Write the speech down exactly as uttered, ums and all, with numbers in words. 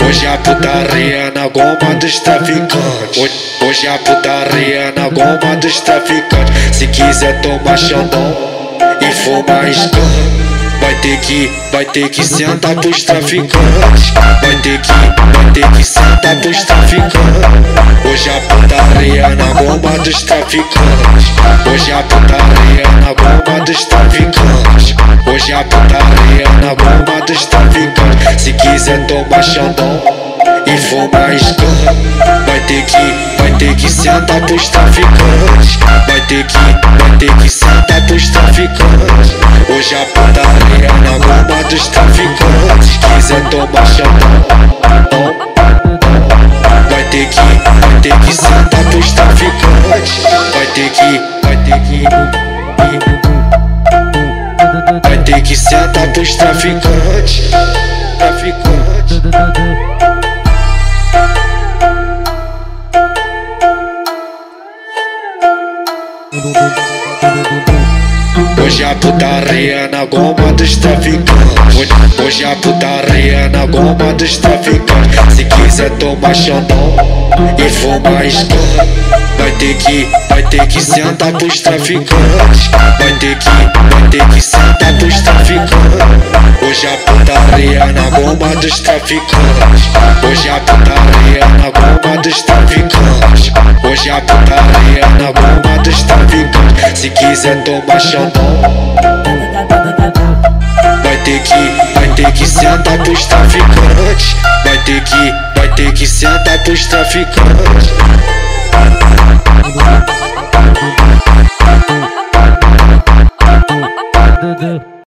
Hoje a putaria na goma dos traficantes. Hoje a putaria na goma dos traficantes. Se quiser tomar xandão e fumar escândalo, vai ter que, vai ter que sentar pros traficantes. Vai ter que, vai ter que sentar pros traficantes. Hoje a putaria na goma dos traficantes. Hoje a putaria na goma dos traficantes. Hoje a putaria na goma dos traficantes. Se quiser tomar xandão e fumar escândalo, vai ter que, vai ter que sentar pros traficantes. Vai ter que, vai ter que sentar pros traficantes. Hoje a putaria na goma dos traficantes. Se quiser tomar xandão, vai ter que, vai ter que sentar pros traficantes. Vai ter que, vai ter que, vai ter que sentar pros traficantes. Traficantes. Hoje a putaria na goma dos traficantes. Hoje a putaria na goma dos traficantes. Se quiser tomar xandão e fumar escândalo, vai ter que, vai ter que sentar pros traficantes. Vai ter que, vai ter que sentar pros traficantes. Hoje a putaria na goma dos traficantes. Hoje a putaria na goma dos traficantes. Hoje a putaria na goma dos traficantes. Se quiser tomar xandão, vai ter que, vai ter que sentar pros traficantes. Vai ter que, vai ter que sentar pros traficantes.